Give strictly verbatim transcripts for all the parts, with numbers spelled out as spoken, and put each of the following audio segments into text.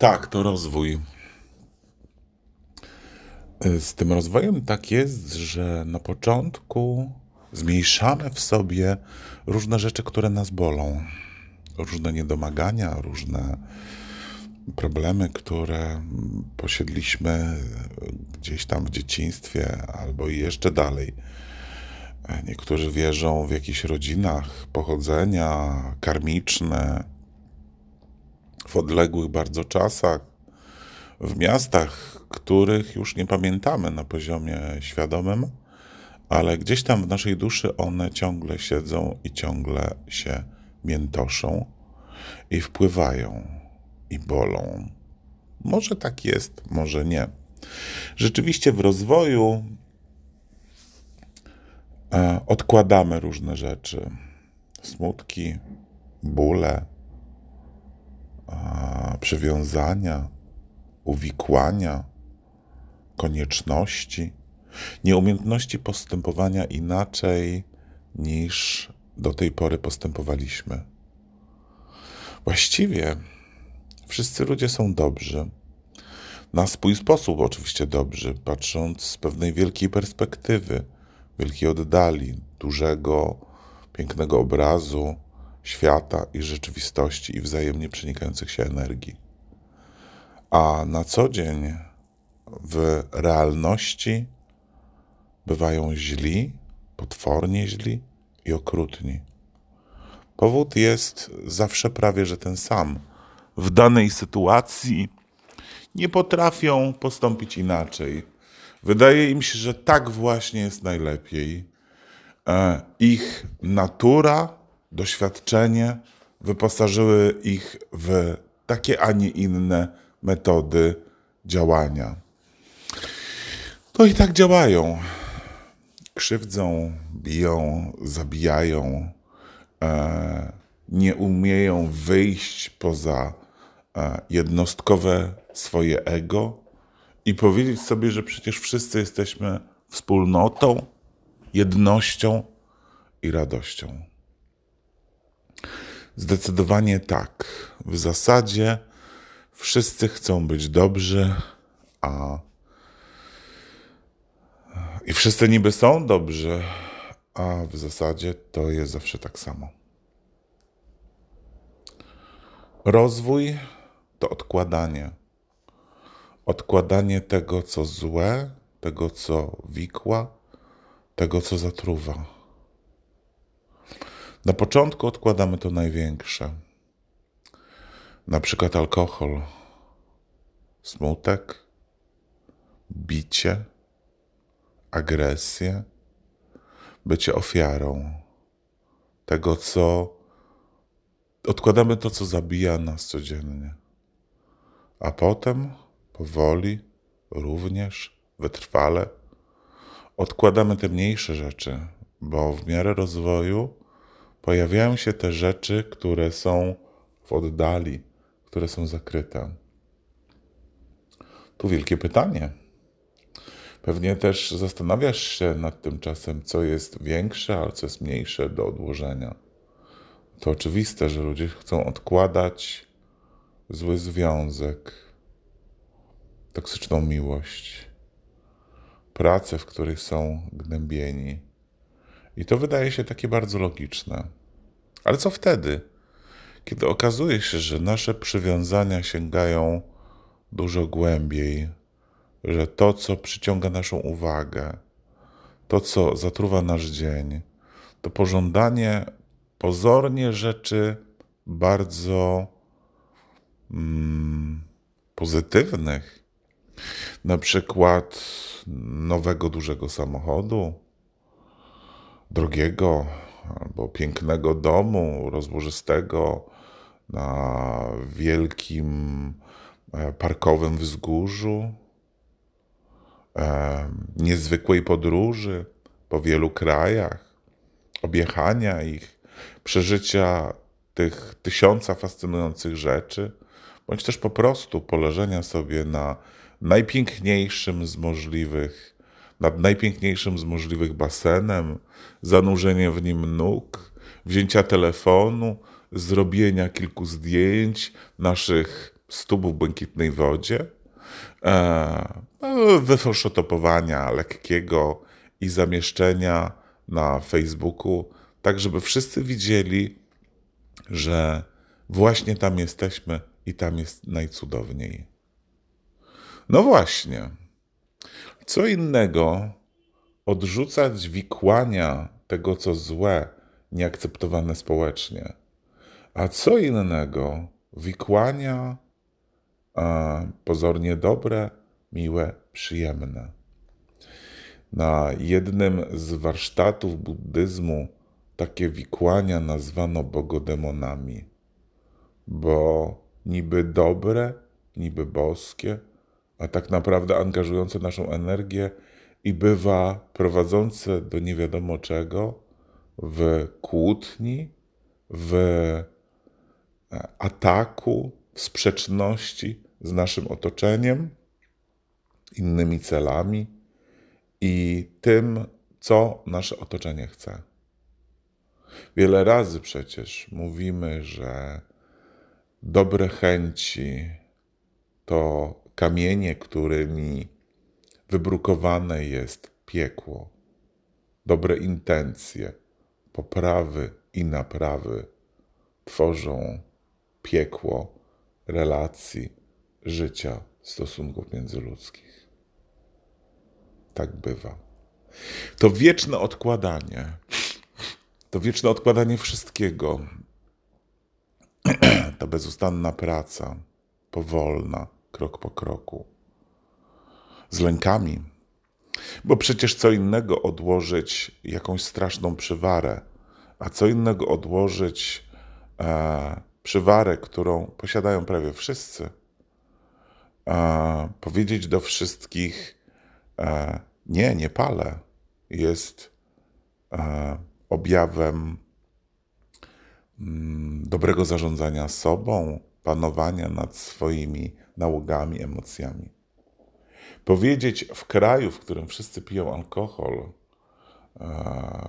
Tak, to rozwój. Z tym rozwojem tak jest, że na początku zmniejszamy w sobie różne rzeczy, które nas bolą. Różne niedomagania, różne problemy, które posiedliśmy gdzieś tam w dzieciństwie albo i jeszcze dalej. Niektórzy wierzą w jakichś rodzinach, pochodzenia karmiczne, w odległych bardzo czasach, w miastach, których już nie pamiętamy na poziomie świadomym, ale gdzieś tam w naszej duszy one ciągle siedzą i ciągle się miętoszą i wpływają i bolą. Może tak jest, może nie. Rzeczywiście w rozwoju odkładamy różne rzeczy. Smutki, bóle, przywiązania, uwikłania, konieczności, nieumiejętności postępowania inaczej niż do tej pory postępowaliśmy. Właściwie wszyscy ludzie są dobrzy. Na swój sposób oczywiście dobrzy, patrząc z pewnej wielkiej perspektywy, wielkiej oddali, dużego, pięknego obrazu świata i rzeczywistości i wzajemnie przenikających się energii. A na co dzień w realności bywają źli, potwornie źli i okrutni. Powód jest zawsze prawie że ten sam. W danej sytuacji nie potrafią postąpić inaczej. Wydaje im się, że tak właśnie jest najlepiej. Ich natura, doświadczenie wyposażyły ich w takie, a nie inne metody działania. To i tak działają. Krzywdzą, biją, zabijają. Nie umieją wyjść poza jednostkowe swoje ego i powiedzieć sobie, że przecież wszyscy jesteśmy wspólnotą, jednością i radością. Zdecydowanie tak. W zasadzie wszyscy chcą być dobrzy, a i wszyscy niby są dobrzy, a w zasadzie to jest zawsze tak samo. Rozwój to odkładanie. Odkładanie tego, co złe, tego, co wikła, tego, co zatruwa. Na początku odkładamy to największe. Na przykład alkohol, smutek, bicie, agresję, bycie ofiarą tego, co... Odkładamy to, co zabija nas codziennie. A potem powoli, również, wytrwale odkładamy te mniejsze rzeczy, bo w miarę rozwoju pojawiają się te rzeczy, które są w oddali, które są zakryte. Tu wielkie pytanie. Pewnie też zastanawiasz się nad tym czasem, co jest większe, a co jest mniejsze do odłożenia. To oczywiste, że ludzie chcą odkładać zły związek, toksyczną miłość, pracę, w której są gnębieni. I to wydaje się takie bardzo logiczne. Ale co wtedy, kiedy okazuje się, że nasze przywiązania sięgają dużo głębiej, że to, co przyciąga naszą uwagę, to, co zatruwa nasz dzień, to pożądanie pozornie rzeczy bardzo mm, pozytywnych, na przykład nowego, dużego samochodu, drogiego albo pięknego domu rozburzystego na wielkim parkowym wzgórzu, e, niezwykłej podróży po wielu krajach, objechania ich, przeżycia tych tysiąca fascynujących rzeczy, bądź też po prostu poleżenia sobie na najpiękniejszym z możliwych, nad najpiękniejszym z możliwych basenem, zanurzenie w nim nóg, wzięcia telefonu, zrobienia kilku zdjęć naszych z tubu w błękitnej wodzie, e, wyfoszotopowania lekkiego i zamieszczenia na Facebooku, tak żeby wszyscy widzieli, że właśnie tam jesteśmy i tam jest najcudowniej. No właśnie. Co innego odrzucać wikłania tego, co złe, nieakceptowane społecznie. A co innego wikłania a, pozornie dobre, miłe, przyjemne. Na jednym z warsztatów buddyzmu takie wikłania nazwano bogodemonami, bo niby dobre, niby boskie, a tak naprawdę angażujące naszą energię i bywa prowadzące do nie wiadomo czego, w kłótni, w ataku, w sprzeczności z naszym otoczeniem, innymi celami i tym, co nasze otoczenie chce. Wiele razy przecież mówimy, że dobre chęci to kamienie, którymi wybrukowane jest piekło, dobre intencje, poprawy i naprawy tworzą piekło relacji, życia, stosunków międzyludzkich. Tak bywa. To wieczne odkładanie, to wieczne odkładanie wszystkiego, ta bezustanna praca, powolna, krok po kroku, z lękami. Bo przecież co innego odłożyć jakąś straszną przywarę, a co innego odłożyć e, przywarę, którą posiadają prawie wszyscy. E, powiedzieć do wszystkich, e, nie, nie palę, jest e, objawem mm, dobrego zarządzania sobą, panowania nad swoimi nałogami, emocjami. Powiedzieć w kraju, w którym wszyscy piją alkohol,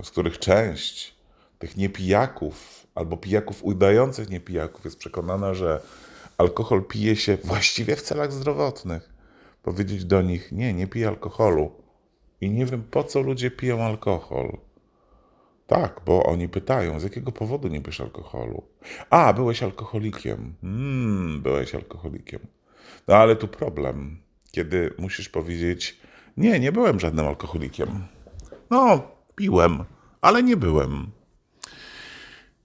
z których część tych niepijaków albo pijaków udających niepijaków jest przekonana, że alkohol pije się właściwie w celach zdrowotnych. Powiedzieć do nich, nie, nie piję alkoholu i nie wiem, po co ludzie piją alkohol. Tak, bo oni pytają, z jakiego powodu nie pijesz alkoholu? A, byłeś alkoholikiem. Hmm, byłeś alkoholikiem. No ale tu problem, kiedy musisz powiedzieć, nie, nie byłem żadnym alkoholikiem. No, piłem, ale nie byłem.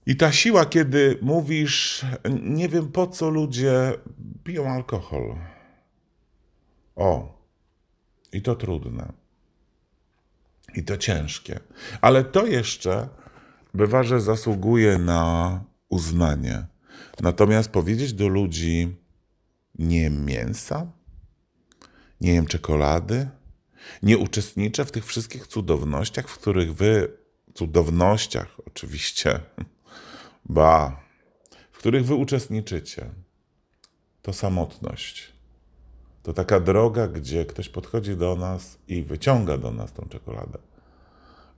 I ta siła, kiedy mówisz, nie wiem po co ludzie piją alkohol. O, i to trudne. I to ciężkie. Ale to jeszcze bywa, że zasługuje na uznanie. Natomiast powiedzieć do ludzi, nie jem mięsa, nie jem czekolady, nie uczestniczę w tych wszystkich cudownościach, w których wy, cudownościach oczywiście, ba, w których wy uczestniczycie. To samotność. To taka droga, gdzie ktoś podchodzi do nas i wyciąga do nas tą czekoladę.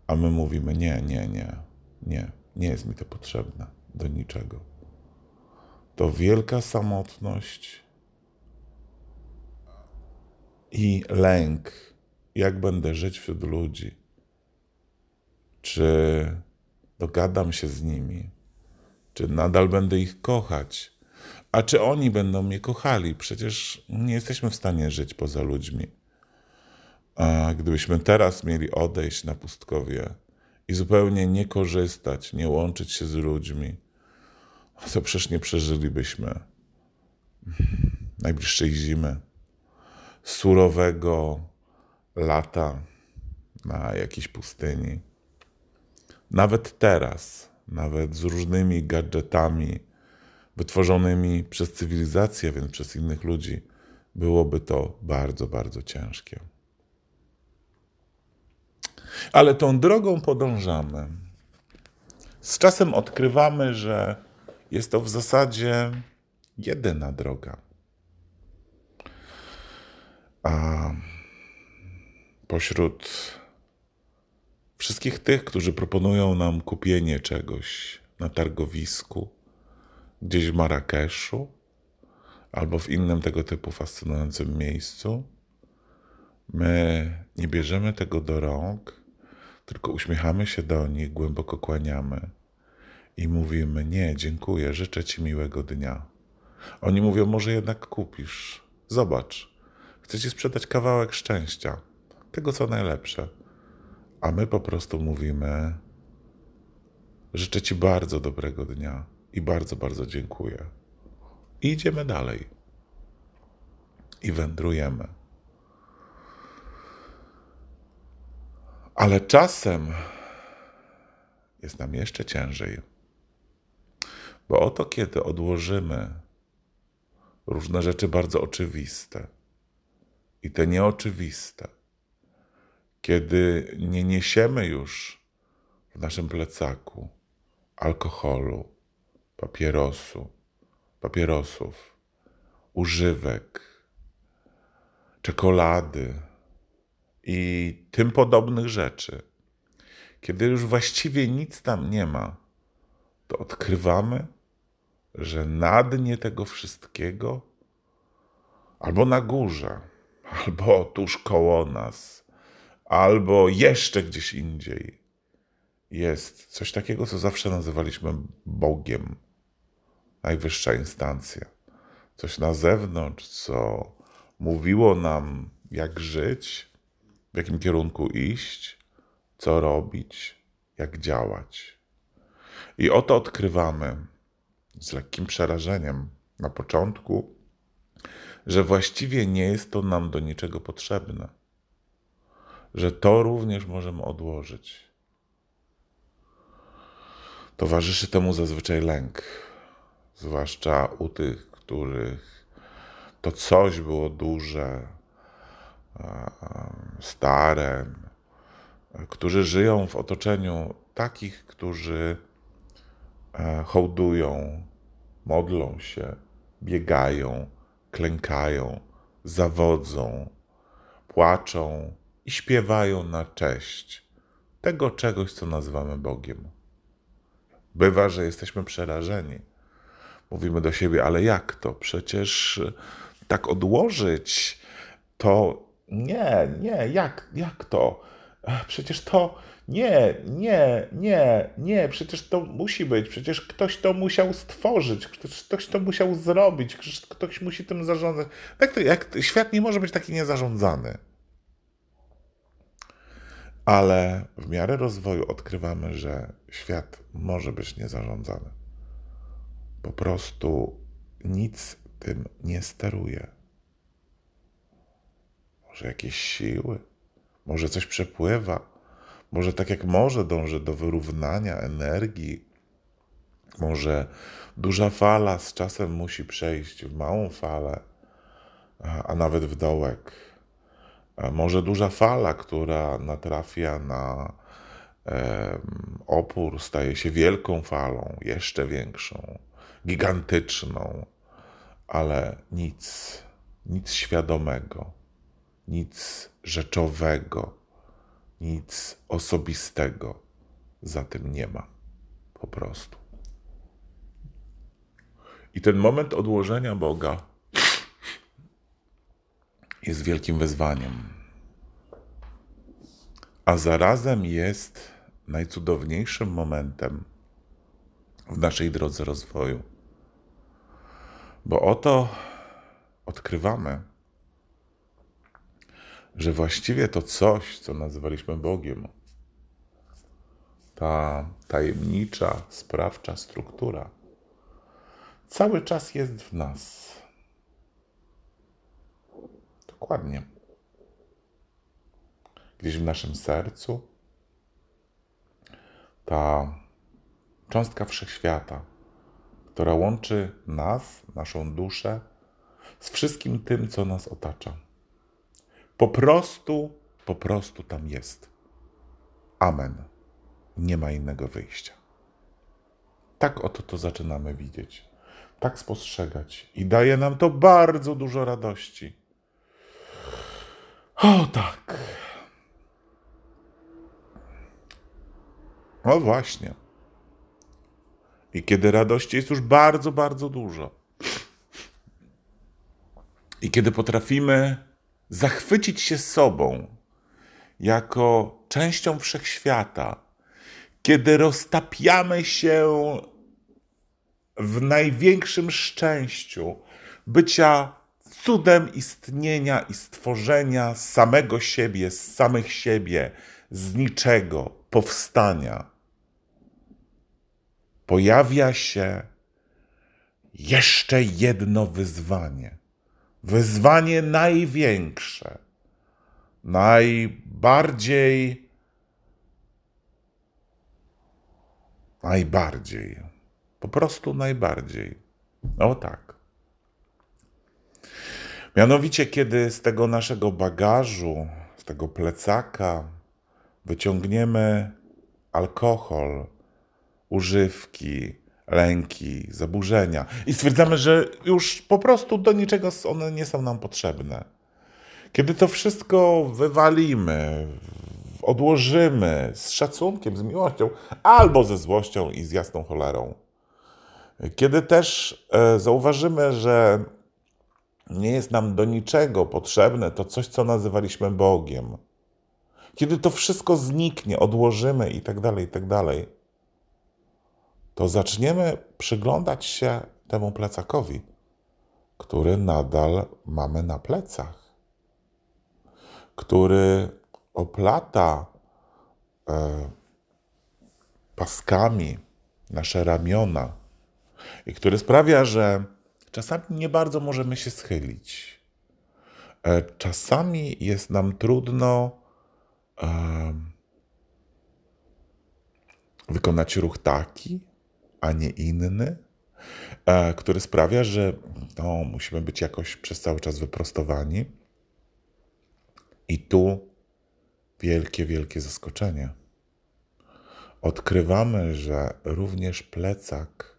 A my mówimy, nie, nie, nie, nie, nie jest mi to potrzebne do niczego. To wielka samotność i lęk, jak będę żyć wśród ludzi. Czy dogadam się z nimi? Czy nadal będę ich kochać? A czy oni będą mnie kochali? Przecież nie jesteśmy w stanie żyć poza ludźmi. A gdybyśmy teraz mieli odejść na pustkowie i zupełnie nie korzystać, nie łączyć się z ludźmi, to przecież nie przeżylibyśmy najbliższej zimy, surowego lata na jakiejś pustyni. Nawet teraz, nawet z różnymi gadżetami, wytworzonymi przez cywilizację, więc przez innych ludzi, byłoby to bardzo, bardzo ciężkie. Ale tą drogą podążamy. Z czasem odkrywamy, że jest to w zasadzie jedyna droga. A pośród wszystkich tych, którzy proponują nam kupienie czegoś na targowisku, gdzieś w Marrakeszu, albo w innym tego typu fascynującym miejscu, my nie bierzemy tego do rąk, tylko uśmiechamy się do nich, głęboko kłaniamy i mówimy: nie, dziękuję, życzę ci miłego dnia. Oni mówią: może jednak kupisz. Zobacz, chcę ci sprzedać kawałek szczęścia, tego co najlepsze. A my po prostu mówimy: życzę ci bardzo dobrego dnia i bardzo, bardzo dziękuję. I idziemy dalej. I wędrujemy. Ale czasem jest nam jeszcze ciężej. Bo oto kiedy odłożymy różne rzeczy bardzo oczywiste i te nieoczywiste, kiedy nie niesiemy już w naszym plecaku alkoholu, papierosu, papierosów, używek, czekolady i tym podobnych rzeczy. Kiedy już właściwie nic tam nie ma, to odkrywamy, że na dnie tego wszystkiego, albo na górze, albo tuż koło nas, albo jeszcze gdzieś indziej, jest coś takiego, co zawsze nazywaliśmy Bogiem. Najwyższa instancja. Coś na zewnątrz, co mówiło nam, jak żyć, w jakim kierunku iść, co robić, jak działać. I oto odkrywamy z lekkim przerażeniem na początku, że właściwie nie jest to nam do niczego potrzebne. Że to również możemy odłożyć. Towarzyszy temu zazwyczaj lęk. Zwłaszcza u tych, których to coś było duże, stare, którzy żyją w otoczeniu takich, którzy hołdują, modlą się, biegają, klękają, zawodzą, płaczą i śpiewają na cześć tego czegoś, co nazywamy Bogiem. Bywa, że jesteśmy przerażeni. Mówimy do siebie: ale jak to? Przecież tak odłożyć to nie, nie, jak, jak to? Przecież to nie, nie, nie, nie, przecież to musi być, przecież ktoś to musiał stworzyć, ktoś, ktoś to musiał zrobić, ktoś musi tym zarządzać. Tak to, jak, świat nie może być taki niezarządzany. Ale w miarę rozwoju odkrywamy, że świat może być niezarządzany. Po prostu nic tym nie steruje. Może jakieś siły, może coś przepływa, może tak jak morze dąży do wyrównania energii, może duża fala z czasem musi przejść w małą falę, a nawet w dołek. Może duża fala, która natrafia na e, opór, staje się wielką falą, jeszcze większą, gigantyczną, ale nic, nic świadomego, nic rzeczowego, nic osobistego za tym nie ma, po prostu. I ten moment odłożenia Boga jest wielkim wyzwaniem, a zarazem jest najcudowniejszym momentem w naszej drodze rozwoju. Bo oto odkrywamy, że właściwie to coś, co nazywaliśmy Bogiem, ta tajemnicza, sprawcza struktura, cały czas jest w nas. Dokładnie. Gdzieś w naszym sercu ta cząstka wszechświata, która łączy nas, naszą duszę, z wszystkim tym, co nas otacza. Po prostu, po prostu tam jest. Amen. Nie ma innego wyjścia. Tak oto to zaczynamy widzieć, tak spostrzegać i daje nam to bardzo dużo radości. O tak. O właśnie. I kiedy radości jest już bardzo, bardzo dużo, I kiedy potrafimy zachwycić się sobą jako częścią wszechświata, kiedy roztapiamy się w największym szczęściu bycia cudem istnienia i stworzenia samego siebie, z samych siebie, z niczego, powstania, pojawia się jeszcze jedno wyzwanie. Wyzwanie największe, najbardziej, najbardziej, po prostu najbardziej. O tak. Mianowicie, kiedy z tego naszego bagażu, z tego plecaka wyciągniemy alkohol, używki, lęki, zaburzenia i stwierdzamy, że już po prostu do niczego one nie są nam potrzebne. Kiedy to wszystko wywalimy, odłożymy z szacunkiem, z miłością albo ze złością i z jasną cholerą. Kiedy też e, zauważymy, że nie jest nam do niczego potrzebne to coś, co nazywaliśmy Bogiem. Kiedy to wszystko zniknie, odłożymy i tak dalej, i tak dalej, to zaczniemy przyglądać się temu plecakowi, który nadal mamy na plecach, który oplata e, paskami nasze ramiona i który sprawia, że czasami nie bardzo możemy się schylić. E, czasami jest nam trudno e, wykonać ruch taki, a nie inny, e, który sprawia, że no, musimy być jakoś przez cały czas wyprostowani. I tu wielkie, wielkie zaskoczenie. Odkrywamy, że również plecak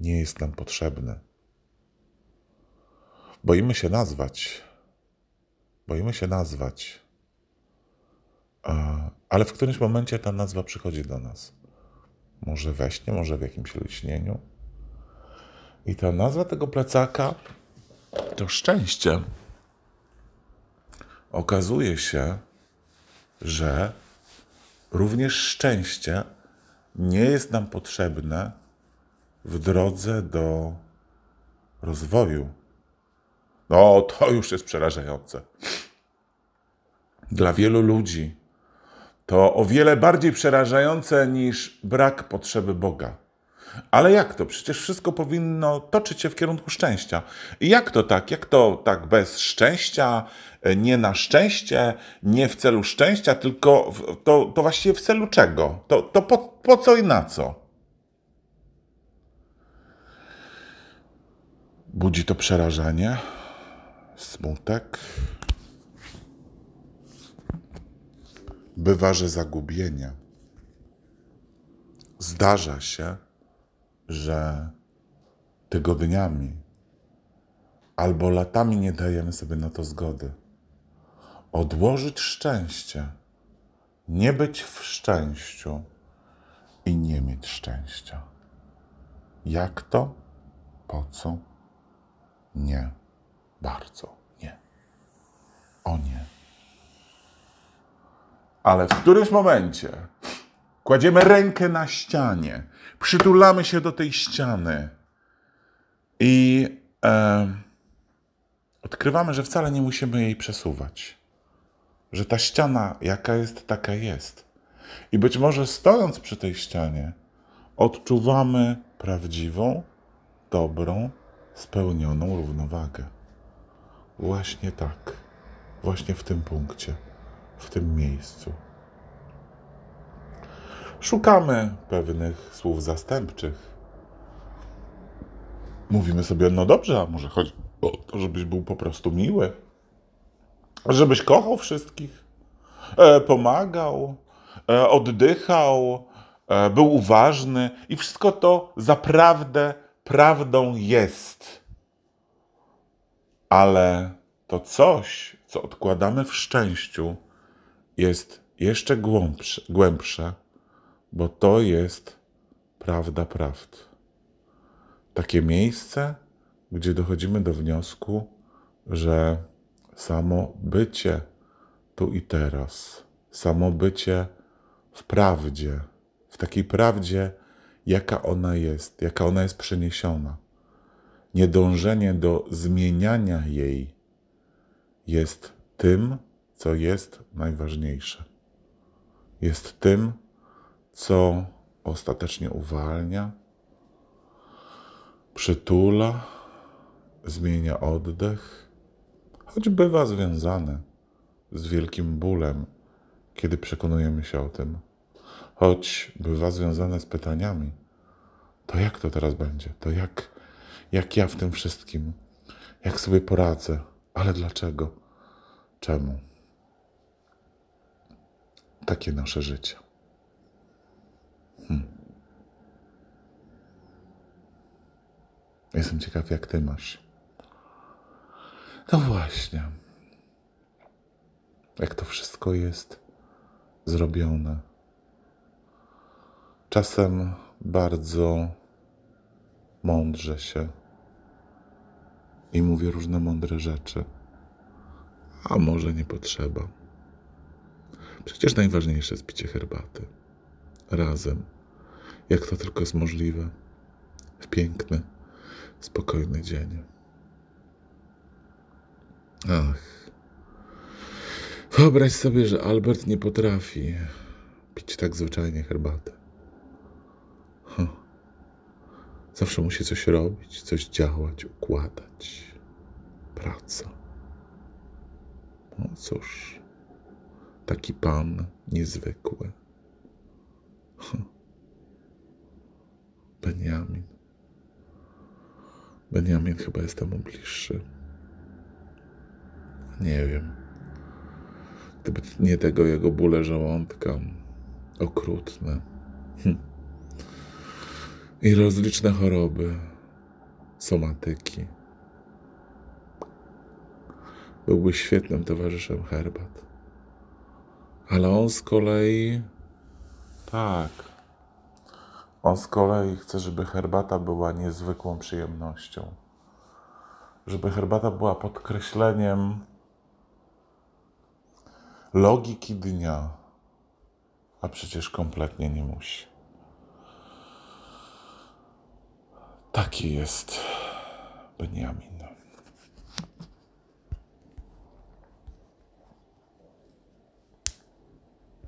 nie jest nam potrzebny. Boimy się nazwać. Boimy się nazwać. Ale w którymś momencie ta nazwa przychodzi do nas. Może we śnie, może w jakimś lśnieniu. I ta nazwa tego plecaka to szczęście. Okazuje się, że również szczęście nie jest nam potrzebne w drodze do rozwoju. No, to już jest przerażające. Dla wielu ludzi to o wiele bardziej przerażające niż brak potrzeby Boga. Ale jak to? Przecież wszystko powinno toczyć się w kierunku szczęścia. I jak to tak? Jak to tak bez szczęścia, nie na szczęście, nie w celu szczęścia, tylko w, to, to właściwie w celu czego? To, to po, po co i na co? Budzi to przerażenie, smutek. Bywa, że zagubienie. Zdarza się, że tygodniami albo latami nie dajemy sobie na to zgody. Odłożyć szczęście, nie być w szczęściu i nie mieć szczęścia. Jak to? Po co? Nie. Bardzo nie. O nie. Ale w którymś momencie kładziemy rękę na ścianie, przytulamy się do tej ściany i e, odkrywamy, że wcale nie musimy jej przesuwać. Że ta ściana, jaka jest, taka jest. I być może stojąc przy tej ścianie, odczuwamy prawdziwą, dobrą, spełnioną równowagę. Właśnie tak. Właśnie w tym punkcie, w tym miejscu. Szukamy pewnych słów zastępczych. Mówimy sobie, no dobrze, a może chodzi o to, żebyś był po prostu miły. Żebyś kochał wszystkich, e, pomagał, e, oddychał, e, był uważny. I wszystko to zaprawdę prawdą jest. Ale to coś, co odkładamy w szczęściu, jest jeszcze głębsze, głębsze. Bo to jest prawda prawd. Takie miejsce, gdzie dochodzimy do wniosku, że samo bycie tu i teraz, samo bycie w prawdzie, w takiej prawdzie, jaka ona jest, jaka ona jest przeniesiona, niedążenie do zmieniania jej jest tym, co jest najważniejsze. Jest tym, co ostatecznie uwalnia, przytula, zmienia oddech, choć bywa związane z wielkim bólem, kiedy przekonujemy się o tym, choć bywa związane z pytaniami, to jak to teraz będzie, to jak, jak ja w tym wszystkim, jak sobie poradzę, ale dlaczego, czemu? Takie nasze życie. Hmm. Jestem ciekaw, jak ty masz. No właśnie. Jak to wszystko jest zrobione. Czasem bardzo mądrze się i mówię różne mądre rzeczy. A może nie potrzeba. Przecież najważniejsze jest picie herbaty. Razem. Jak to tylko jest możliwe. W piękny, spokojny dzień. Ach. Wyobraź sobie, że Albert nie potrafi pić tak zwyczajnie herbaty. Huh. Zawsze musi coś robić, coś działać, układać. Praca. No cóż. Taki pan niezwykły. Huh. Beniamin. Beniamin chyba jest temu bliższy. Nie wiem. Gdyby nie tego jego bóle żołądka. Okrutne. Hm. I rozliczne choroby. Somatyki. Byłby świetnym towarzyszem herbat. Ale on z kolei... Tak. On z kolei chce, żeby herbata była niezwykłą przyjemnością. Żeby herbata była podkreśleniem logiki dnia. A przecież kompletnie nie musi. Taki jest Beniamin.